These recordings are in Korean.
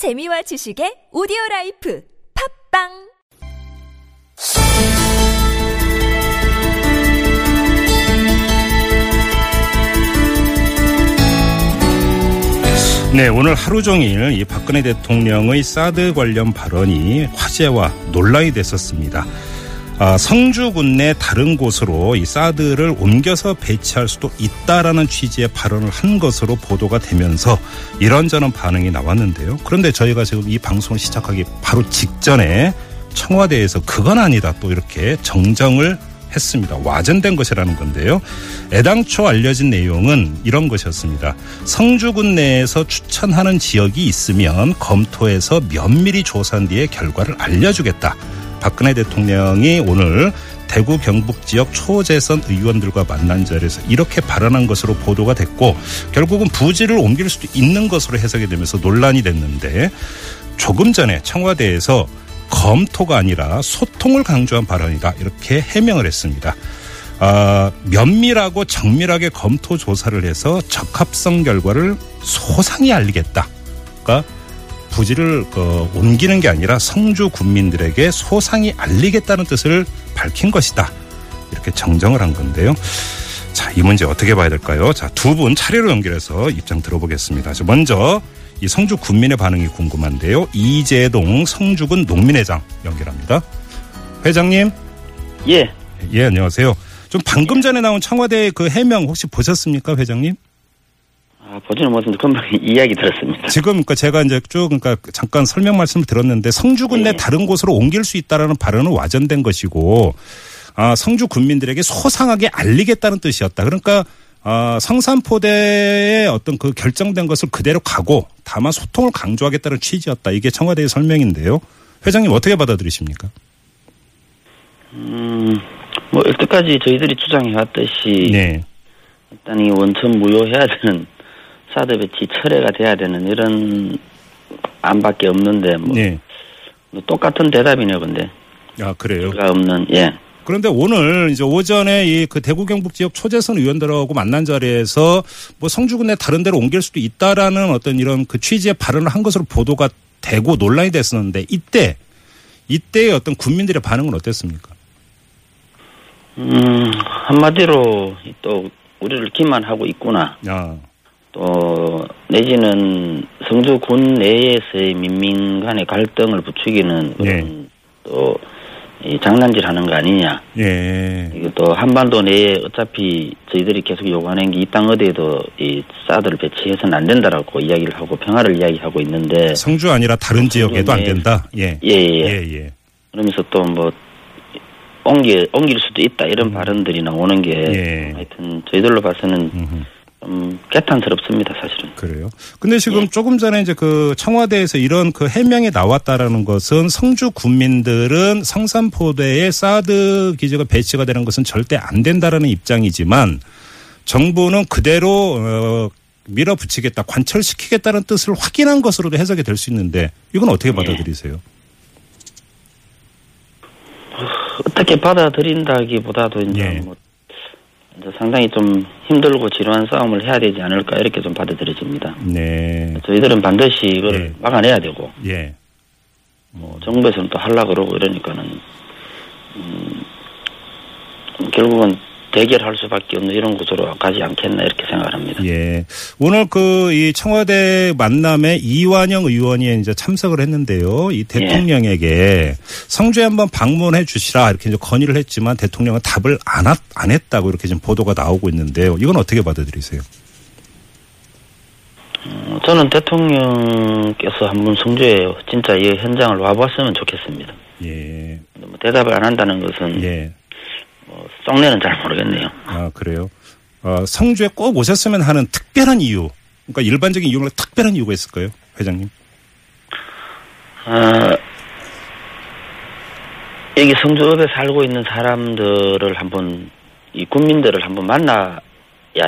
재미와 지식의 오디오라이프 팟빵 네, 오늘 하루 종일 이 박근혜 대통령의 사드 관련 발언이 화제와 논란이 됐었습니다. 성주군 내 다른 곳으로 이 사드를 옮겨서 배치할 수도 있다라는 취지의 발언을 한 것으로 보도가 되면서 이런저런 반응이 나왔는데요. 그런데 저희가 지금 이 방송을 시작하기 바로 직전에 청와대에서 그건 아니다 또 이렇게 정정을 했습니다. 와전된 것이라는 건데요. 애당초 알려진 내용은 이런 것이었습니다. 성주군 내에서 추천하는 지역이 있으면 검토해서 면밀히 조사한 뒤에 결과를 알려주겠다. 박근혜 대통령이 오늘 대구 경북 지역 초재선 의원들과 만난 자리에서 이렇게 발언한 것으로 보도가 됐고 결국은 부지를 옮길 수도 있는 것으로 해석이 되면서 논란이 됐는데 조금 전에 청와대에서 검토가 아니라 소통을 강조한 발언이다 이렇게 해명을 했습니다. 면밀하고 정밀하게 검토 조사를 해서 적합성 결과를 소상히 알리겠다. 그러니까 부지를 옮기는 게 아니라 성주 군민들에게 소상히 알리겠다는 뜻을 밝힌 것이다. 이렇게 정정을 한 건데요. 자, 이 문제 어떻게 봐야 될까요? 자, 두 분 차례로 연결해서 입장 들어보겠습니다. 먼저 이 성주 군민의 반응이 궁금한데요. 이재동 성주군 농민회장 연결합니다. 회장님. 예. 예, 안녕하세요. 좀 방금 전에 나온 청와대 그 해명 혹시 보셨습니까, 회장님? 보지는 못했는데 금방 이야기 들었습니다. 지금 그러니까 제가 이제 쭉 그러니까 잠깐 설명 말씀을 들었는데 성주군 내 다른 곳으로 옮길 수 있다라는 발언은 와전된 것이고 성주 군민들에게 소상하게 알리겠다는 뜻이었다. 그러니까 성산포대의 어떤 그 결정된 것을 그대로 가고 다만 소통을 강조하겠다는 취지였다. 이게 청와대의 설명인데요. 회장님 어떻게 받아들이십니까? 뭐 여태까지 저희들이 주장해왔듯이 네. 일단 이 원천 무효해야 되는 사드 배치 철회가 돼야 되는 이런 안밖에 없는데 뭐 네. 똑같은 대답이네요, 근데. 아 그래요? 그가 없는 예. 그런데 오늘 이제 오전에 이 그 대구 경북 지역 초재선 의원들하고 만난 자리에서 뭐 성주군에 다른 데로 옮길 수도 있다라는 어떤 이런 그 취지의 발언을 한 것으로 보도가 되고 논란이 됐었는데 이때의 어떤 국민들의 반응은 어땠습니까? 한마디로 또 우리를 기만하고 있구나. 아. 또 내지는 성주군 내에서의 민민 간의 갈등을 부추기는 그런 네. 또 이 장난질 하는 거 아니냐. 예. 이것도 한반도 내에 어차피 저희들이 계속 요구하는 게 이 땅 어디에도 이 사드를 배치해서는 안 된다라고 이야기를 하고 평화를 이야기하고 있는데. 성주 아니라 다른 지역에도 안 된다? 예. 예, 예. 예, 예. 그러면서 또 뭐, 옮길 수도 있다 이런 발언들이 나오는 게. 예. 하여튼 저희들로 봐서는. 개탄스럽습니다, 사실은. 그래요. 근데 지금 예. 조금 전에 이제 그 청와대에서 이런 그 해명이 나왔다라는 것은 성주 군민들은 성산포대에 사드 기지가 배치가 되는 것은 절대 안 된다라는 입장이지만 정부는 그대로 밀어붙이겠다, 관철시키겠다는 뜻을 확인한 것으로도 해석이 될 수 있는데 이건 어떻게 받아들이세요? 예. 어떻게 받아들인다기보다도 이제 예. 뭐 상당히 좀 힘들고 지루한 싸움을 해야 되지 않을까 이렇게 좀 받아들여집니다. 네. 저희들은 반드시 이걸 네. 막아내야 되고, 예. 뭐 정부에서는 또 하려고 그러고 이러니까는 결국은 대결할 수밖에 없는 이런 구조로 가지 않겠나 이렇게 생각합니다. 예. 오늘 그 이 청와대 만남에 이완영 의원이 이제 참석을 했는데요. 이 대통령에게 예. 성주에 한번 방문해 주시라 이렇게 이제 건의를 했지만 대통령은 답을 안 했다고 이렇게 지금 보도가 나오고 있는데요. 이건 어떻게 받아들이세요? 저는 대통령께서 한번 성주에 진짜 이 현장을 와봤으면 좋겠습니다. 예. 대답을 안 한다는 것은. 예. 썩내는 잘 모르겠네요. 아 그래요? 성주에 꼭 오셨으면 하는 특별한 이유, 그러니까 일반적인 이유로 특별한 이유가 있을까요, 회장님? 여기 성주읍에 살고 있는 사람들을 한번 이 국민들을 한번 만나야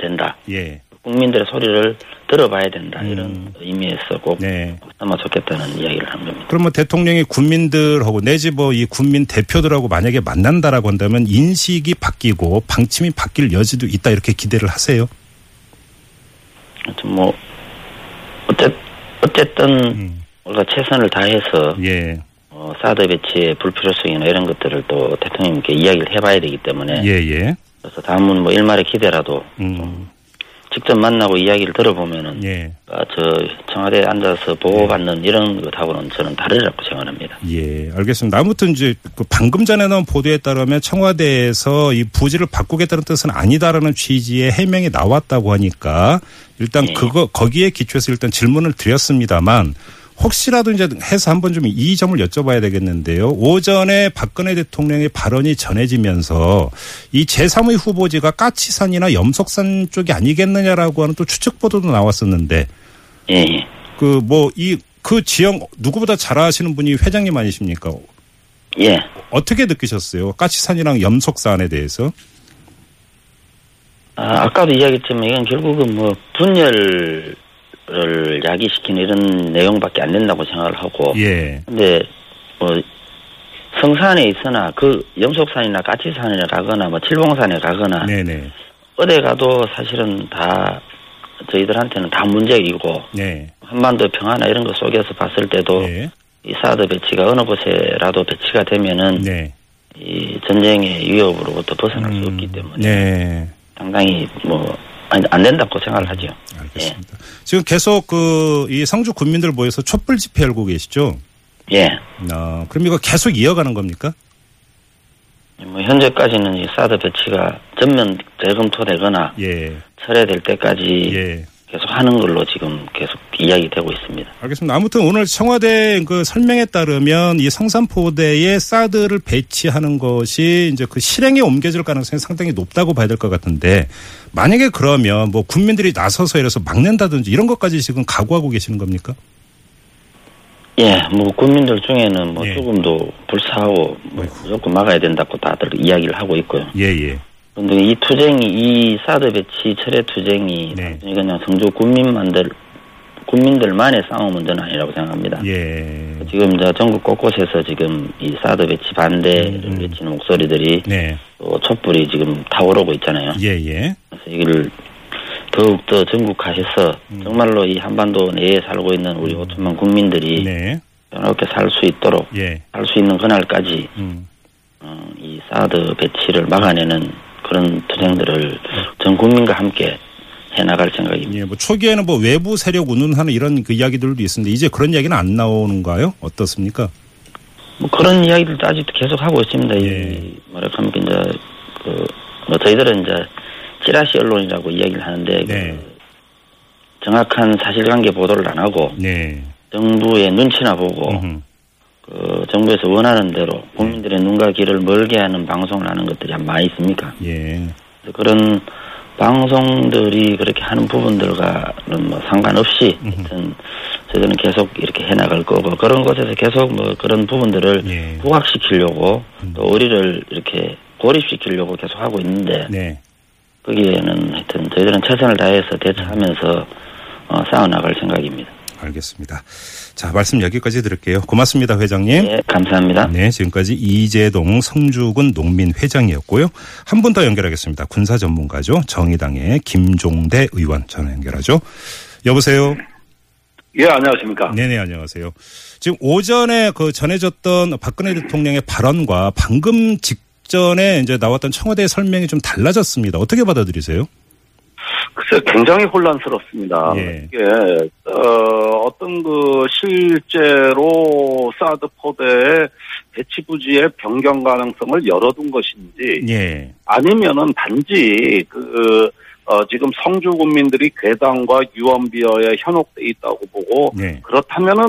된다. 예. 국민들의 소리를 들어봐야 된다. 이런 의미에서 꼭 네. 아마 좋겠다는 이야기를 한 겁니다. 그러면 대통령이 군민들하고 내지 뭐 이 군민 대표들하고 만약에 만난다라고 한다면 인식이 바뀌고 방침이 바뀔 여지도 있다 이렇게 기대를 하세요? 뭐 어쨌든 정부가 최선을 다해서 예. 사드 배치의 불필요성이나 이런 것들을 또 대통령님께 이야기를 해봐야 되기 때문에 예예. 그래서 다음은 뭐 일말의 기대라도 직접 만나고 이야기를 들어보면은 예. 저 청와대에 앉아서 보고받는 예. 이런 것하고는 저는 다르다고 생각합니다. 예, 알겠습니다. 아무튼 이제 그 방금 전에 나온 보도에 따르면 청와대에서 이 부지를 바꾸겠다는 뜻은 아니다라는 취지의 해명이 나왔다고 하니까 일단 예. 거기에 기초해서 일단 질문을 드렸습니다만. 혹시라도 이제 해서 한번 좀 이 점을 여쭤봐야 되겠는데요. 오전에 박근혜 대통령의 발언이 전해지면서 이 제3의 후보지가 까치산이나 염속산 쪽이 아니겠느냐라고 하는 또 추측 보도도 나왔었는데, 예. 그 뭐 그 지형 누구보다 잘 아시는 분이 회장님 아니십니까? 예. 어떻게 느끼셨어요? 까치산이랑 염속산에 대해서? 아까도 이야기했지만 이건 결국은 뭐 분열. 를 야기시키는 이런 내용밖에 안 된다고 생각을 하고, 예. 근데 뭐 성산에 있으나 그 염속산이나 까치산에 가거나 뭐 칠봉산에 가거나, 네네. 어디 가도 사실은 다 저희들한테는 다 문제이고, 네. 한반도 평화나 이런 거 속에서 봤을 때도 네. 이 사드 배치가 어느 곳에라도 배치가 되면은 네. 이 전쟁의 위협으로부터 벗어날 수 없기 때문에 네. 당당히 뭐. 안 된다고 생각을 하죠. 알겠습니다. 예. 지금 계속 이 성주 군민들 모여서 촛불 집회 열고 계시죠? 예. 그럼 이거 계속 이어가는 겁니까? 뭐 현재까지는 이 사드 배치가 전면 재검토되거나 예. 철회될 때까지 예. 계속 하는 걸로 지금 계속 이야기되고 있습니다. 알겠습니다. 아무튼 오늘 청와대 그 설명에 따르면 이 성산포대에 사드를 배치하는 것이 이제 그 실행에 옮겨질 가능성이 상당히 높다고 봐야 될 것 같은데 만약에 그러면 뭐 국민들이 나서서 이래서 막는다든지 이런 것까지 지금 각오하고 계시는 겁니까? 예, 뭐 국민들 중에는 뭐 예. 조금도 불사하고 뭐 무조건 막아야 된다고 다들 이야기를 하고 있고요. 예예. 근데 이 투쟁이, 이 사드 배치 철회 투쟁이 네. 그냥 성주 국민들만의 싸움 문제는 아니라고 생각합니다. 예. 지금 전국 곳곳에서 지금 이 사드 배치 반대를 외치는 목소리들이 네. 또 촛불이 지금 타오르고 있잖아요. 예예. 그래서 이걸 더욱더 전국화해서 정말로 이 한반도 내에 살고 있는 우리 5천만 국민들이 네. 평화롭게 살 수 있도록 예. 살 수 있는 그날까지 이 사드 배치를 막아내는 그런 투쟁들을 전 국민과 함께 해나갈 생각입니다. 예, 뭐 초기에는 뭐 외부 세력 운운하는 이런 그 이야기들도 있었는데 이제 그런 이야기는 안 나오는가요? 어떻습니까? 뭐 그런 이야기들도 아직도 계속 하고 있습니다. 예. 뭐랄까 하면 이제 뭐 저희들은 이제 찌라시 언론이라고 이야기를 하는데 네. 정확한 사실관계 보도를 안 하고 네. 정부의 눈치나 보고. 정부에서 원하는 대로 국민들의 눈과 귀를 멀게 하는 방송을 하는 것들이 많이 있습니까? 예. 그런 방송들이 그렇게 하는 부분들과는 뭐 상관없이 저희들은 계속 이렇게 해나갈 거고 그런 것에서 계속 뭐 그런 부분들을 예. 부각시키려고 또 우리를 이렇게 고립시키려고 계속 하고 있는데 네. 거기에는 하여튼 저희들은 최선을 다해서 대처하면서 싸워나갈 생각입니다. 알겠습니다. 자, 말씀 여기까지 드릴게요. 고맙습니다, 회장님. 네, 감사합니다. 네, 지금까지 이재동 성주군 농민회장이었고요. 한 분 더 연결하겠습니다. 군사 전문가죠. 정의당의 김종대 의원 전화 연결하죠. 여보세요. 예, 안녕하십니까. 네네, 안녕하세요. 지금 오전에 그 전해졌던 박근혜 대통령의 발언과 방금 직전에 이제 나왔던 청와대의 설명이 좀 달라졌습니다. 어떻게 받아들이세요? 글쎄, 굉장히 혼란스럽습니다. 예. 이게, 어떤 실제로 사드 포대의 배치 부지의 변경 가능성을 열어둔 것인지, 예. 아니면은 단지, 지금 성주 군민들이 괴담과 유언비어에 현혹돼 있다고 보고, 예. 그렇다면은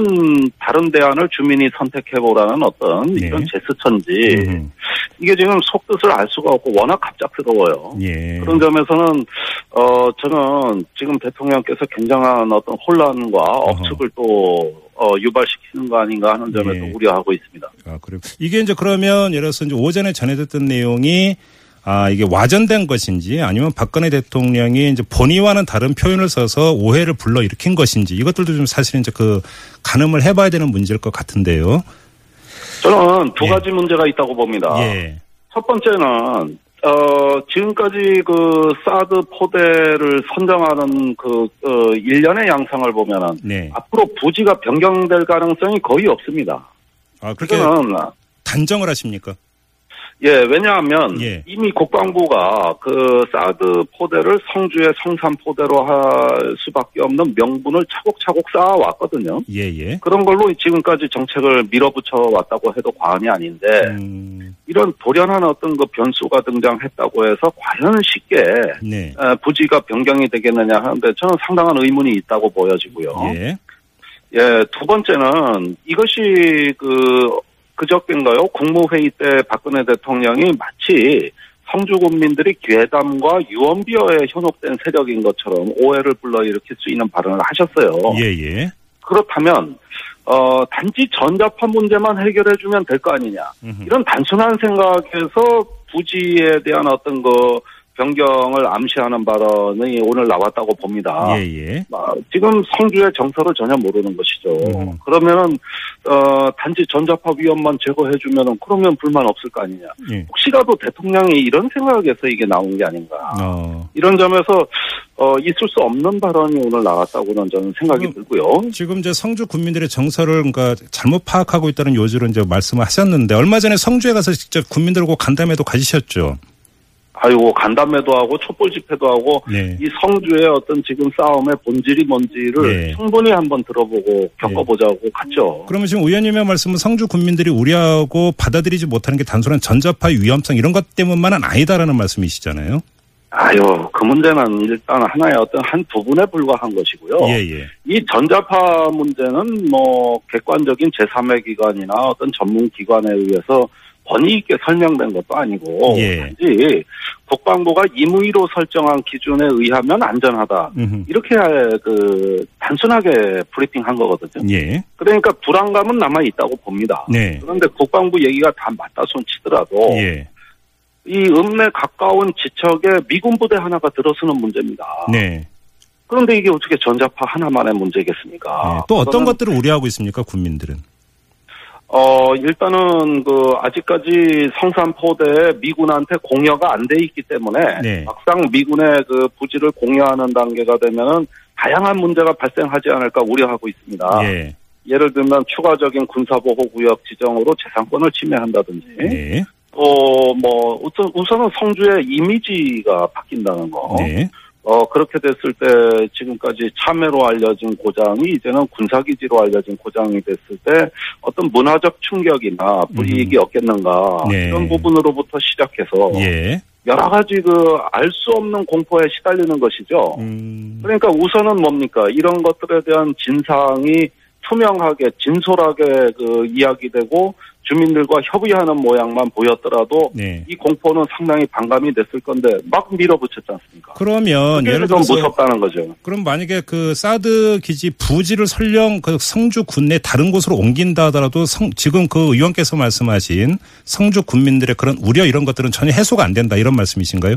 다른 대안을 주민이 선택해보라는 어떤 이런 예. 제스처인지, 이게 지금 속뜻을 알 수가 없고 워낙 갑작스러워요. 예. 그런 점에서는 저는 지금 대통령께서 굉장한 어떤 혼란과 억측을 또 유발시키는 거 아닌가 하는 점에서 예. 우려하고 있습니다. 아, 그래요. 이게 이제 그러면 예를 들어서 이제 오전에 전해졌던 내용이 이게 와전된 것인지 아니면 박근혜 대통령이 이제 본의와는 다른 표현을 써서 오해를 불러일으킨 것인지 이것들도 좀 사실은 이제 그 가늠을 해봐야 되는 문제일 것 같은데요. 저는 두 가지 예. 문제가 있다고 봅니다. 예. 첫 번째는 지금까지 그 사드 포대를 선정하는 그 일련의 양상을 보면은 네. 앞으로 부지가 변경될 가능성이 거의 없습니다. 아, 그렇게 단정을 하십니까? 예, 왜냐하면 예. 이미 국방부가 그 사드 포대를 성주의 성산 포대로 할 수밖에 없는 명분을 차곡차곡 쌓아왔거든요. 예예. 그런 걸로 지금까지 정책을 밀어붙여 왔다고 해도 과언이 아닌데 이런 돌연한 어떤 그 변수가 등장했다고 해서 과연 쉽게 네. 부지가 변경이 되겠느냐 하는데 저는 상당한 의문이 있다고 보여지고요. 예. 예, 두 번째는 이것이 그저께인가요? 국무회의 때 박근혜 대통령이 마치 성주군민들이 괴담과 유언비어에 현혹된 세력인 것처럼 오해를 불러일으킬 수 있는 발언을 하셨어요. 예예. 그렇다면 단지 전자판 문제만 해결해주면 될 거 아니냐. 이런 단순한 생각에서 부지에 대한 어떤 그 변경을 암시하는 발언이 오늘 나왔다고 봅니다. 예예. 지금 성주의 정서를 전혀 모르는 것이죠. 그러면은 단지 전자파 위험만 제거해주면은 그러면 불만 없을 거 아니냐. 예. 혹시라도 대통령이 이런 생각에서 이게 나온 게 아닌가. 이런 점에서 있을 수 없는 발언이 오늘 나왔다고는 저는 생각이 들고요. 지금 이제 성주 군민들의 정서를 그러니까 잘못 파악하고 있다는 요지를 이제 말씀하셨는데 얼마 전에 성주에 가서 직접 군민들하고 간담회도 가지셨죠. 아이고, 간담회도 하고 촛불 집회도 하고 네. 이 성주의 어떤 지금 싸움의 본질이 뭔지를 네. 충분히 한번 들어보고 겪어보자고 네. 갔죠. 그러면 지금 의원님의 말씀은 성주 군민들이 우려하고 받아들이지 못하는 게 단순한 전자파 위험성 이런 것 때문만은 아니다라는 말씀이시잖아요. 아유, 그 문제는 일단 하나의 어떤 한 부분에 불과한 것이고요. 예예. 이 전자파 문제는 뭐 객관적인 제3의 기관이나 어떤 전문 기관에 의해서 권위 있게 설명된 것도 아니고 예. 단지 국방부가 임의로 설정한 기준에 의하면 안전하다. 이렇게 그 단순하게 브리핑한 거거든요. 예. 그러니까 불안감은 남아있다고 봅니다. 네. 그런데 국방부 얘기가 다 맞다 손치더라도 예. 이 읍내 가까운 지척에 미군 부대 하나가 들어서는 문제입니다. 네. 그런데 이게 어떻게 전자파 하나만의 문제겠습니까? 네. 또 어떤 것들을 우려하고 있습니까? 군민들은. 일단은 아직까지 성산포대에 미군한테 공여가 안 돼 있기 때문에 네. 막상 미군의 그 부지를 공여하는 단계가 되면은 다양한 문제가 발생하지 않을까 우려하고 있습니다. 네. 예를 들면 추가적인 군사보호구역 지정으로 재산권을 침해한다든지 네. 또 뭐 우선은 성주의 이미지가 바뀐다는 거. 네. 그렇게 됐을 때 지금까지 참외로 알려진 고장이 이제는 군사기지로 알려진 고장이 됐을 때 어떤 문화적 충격이나 불이익이 없겠는가 네. 이런 부분으로부터 시작해서 예. 여러 가지 알 수 없는 공포에 시달리는 것이죠. 그러니까 우선은 뭡니까? 이런 것들에 대한 진상이 투명하게 진솔하게 이야기되고 주민들과 협의하는 모양만 보였더라도 네. 이 공포는 상당히 반감이 됐을 건데 막 밀어붙였지 않습니까? 그러면 예를 들어서 무섭다는 거죠. 그럼 만약에 그 사드 기지 부지를 설령 그 성주 군내 다른 곳으로 옮긴다 하더라도 지금 그 의원께서 말씀하신 성주 군민들의 그런 우려 이런 것들은 전혀 해소가 안 된다 이런 말씀이신가요?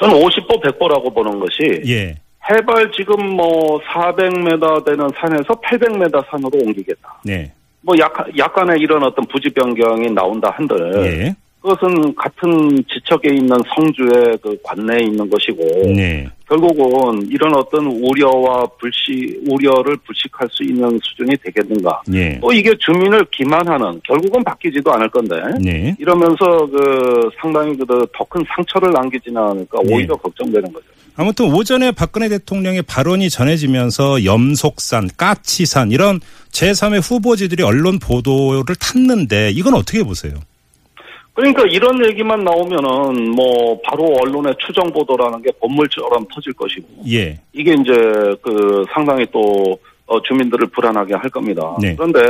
저는 50보 100보라고 보는 것이 예. 해발 지금 뭐 400m 되는 산에서 800m 산으로 옮기겠다. 네. 뭐 약간의 이런 어떤 부지 변경이 나온다 한들 네. 그것은 같은 지척에 있는 성주의 그 관내에 있는 것이고 네. 결국은 이런 어떤 우려를 불식할 수 있는 수준이 되겠는가. 네. 또 이게 주민을 기만하는 결국은 바뀌지도 않을 건데 네. 이러면서 상당히 더 큰 상처를 남기지는 않을까 오히려 네. 걱정되는 거죠. 아무튼 오전에 박근혜 대통령의 발언이 전해지면서 염속산, 까치산 이런 제3의 후보지들이 언론 보도를 탔는데 이건 어떻게 보세요? 그러니까 이런 얘기만 나오면은 뭐 바로 언론의 추정 보도라는 게 본물처럼 터질 것이고 예. 이게 이제 상당히 또 주민들을 불안하게 할 겁니다. 네. 그런데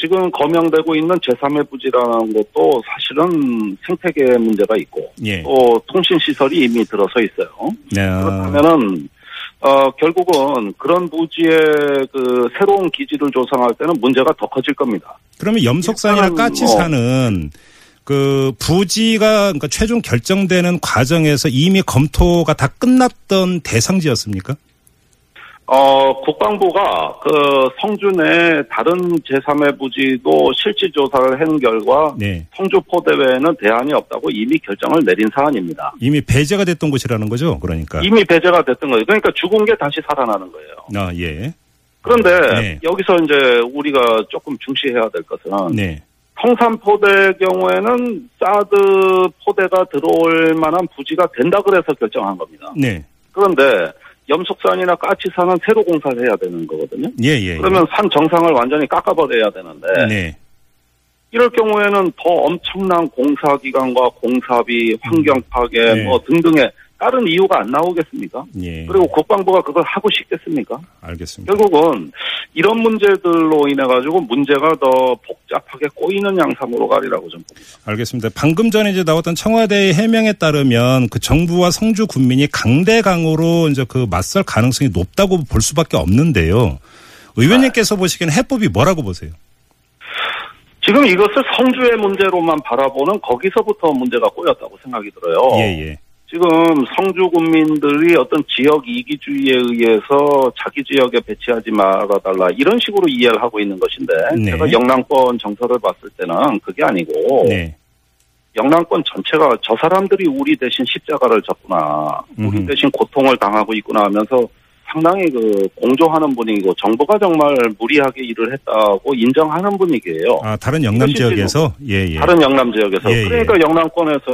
지금 거명되고 있는 제3의 부지라는 것도 사실은 생태계 문제가 있고 예. 또 통신시설이 이미 들어서 있어요. 그렇다면은 결국은 그런 부지에 새로운 기지를 조성할 때는 문제가 더 커질 겁니다. 그러면 염속산이나 까치산은 부지가 그러니까 최종 결정되는 과정에서 이미 검토가 다 끝났던 대상지였습니까? 국방부가 그 성주 내 다른 제3의 부지도 실질 조사를 한 결과 네. 성주 포대회에는 대안이 없다고 이미 결정을 내린 사안입니다. 이미 배제가 됐던 곳이라는 거죠, 그러니까. 이미 배제가 됐던 거예요. 그러니까 죽은 게 다시 살아나는 거예요. 아 예. 그런데 네. 여기서 이제 우리가 조금 중시해야 될 것은 네. 성산 포대 경우에는 사드 포대가 들어올 만한 부지가 된다 그래서 결정한 겁니다. 네. 그런데 염속산이나 까치산은 새로 공사를 해야 되는 거거든요. 예. 그러면 산 정상을 완전히 깎아버려야 되는데 네. 이럴 경우에는 더 엄청난 공사 기간과 공사비, 환경 파괴 네. 뭐 등등의 다른 이유가 안 나오겠습니까? 예. 그리고 국방부가 그걸 하고 싶겠습니까? 알겠습니다. 결국은 이런 문제들로 인해가지고 문제가 더 복잡하게 꼬이는 양상으로 가리라고 좀 봅니다. 알겠습니다. 방금 전에 이제 나왔던 청와대의 해명에 따르면 그 정부와 성주 군민이 강대강으로 이제 그 맞설 가능성이 높다고 볼 수밖에 없는데요. 의원님께서 보시기에는 해법이 뭐라고 보세요? 지금 이것을 성주의 문제로만 바라보는 거기서부터 문제가 꼬였다고 생각이 들어요. 예. 지금 성주 군민들이 어떤 지역 이기주의에 의해서 자기 지역에 배치하지 말아달라 이런 식으로 이해를 하고 있는 것인데 네. 제가 영남권 정서를 봤을 때는 그게 아니고 네. 영남권 전체가 저 사람들이 우리 대신 십자가를 졌구나 우리 대신 고통을 당하고 있구나 하면서 상당히 그 공조하는 분위기고 정부가 정말 무리하게 일을 했다고 인정하는 분위기예요. 아 다른 영남 지역에서 예. 다른 영남 지역에서 그러니까 영남권에서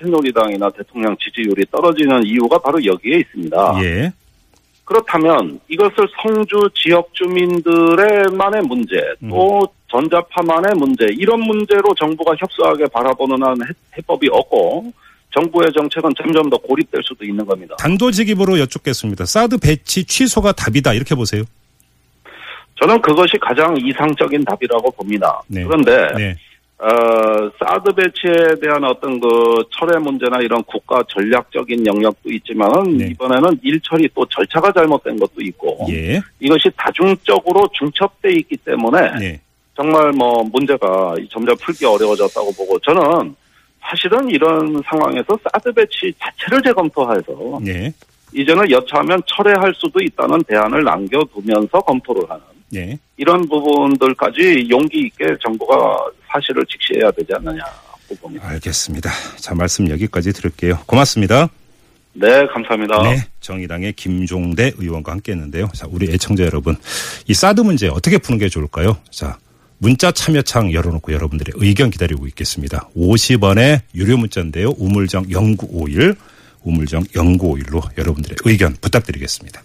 새누리당이나 대통령 지지율이 떨어지는 이유가 바로 여기에 있습니다. 예. 그렇다면 이것을 성주 지역 주민들만의 문제 또 전자파만의 문제 이런 문제로 정부가 협소하게 바라보는 한 해법이 없고. 정부의 정책은 점점 더 고립될 수도 있는 겁니다. 단도직입으로 여쭙겠습니다. 사드 배치 취소가 답이다 이렇게 보세요? 저는 그것이 가장 이상적인 답이라고 봅니다. 네. 그런데 네. 사드 배치에 대한 어떤 그 철회 문제나 이런 국가 전략적인 영역도 있지만은 네. 이번에는 일처리 또 절차가 잘못된 것도 있고 예. 이것이 다중적으로 중첩돼 있기 때문에 네. 정말 뭐 문제가 점점 풀기 어려워졌다고 보고 저는. 사실은 이런 상황에서 사드 배치 자체를 재검토해서 네. 이제는 여차하면 철회할 수도 있다는 대안을 남겨두면서 검토를 하는 네. 이런 부분들까지 용기 있게 정부가 사실을 직시해야 되지 않느냐고 봅니다. 알겠습니다. 자, 말씀 여기까지 드릴게요. 고맙습니다. 네, 감사합니다. 네, 정의당의 김종대 의원과 함께했는데요. 자, 우리 애청자 여러분, 이 사드 문제 어떻게 푸는 게 좋을까요? 자. 문자 참여창 열어놓고 여러분들의 의견 기다리고 있겠습니다. 50원의 유료 문자인데요. 우물정 0951, 우물정 0951로 여러분들의 의견 부탁드리겠습니다.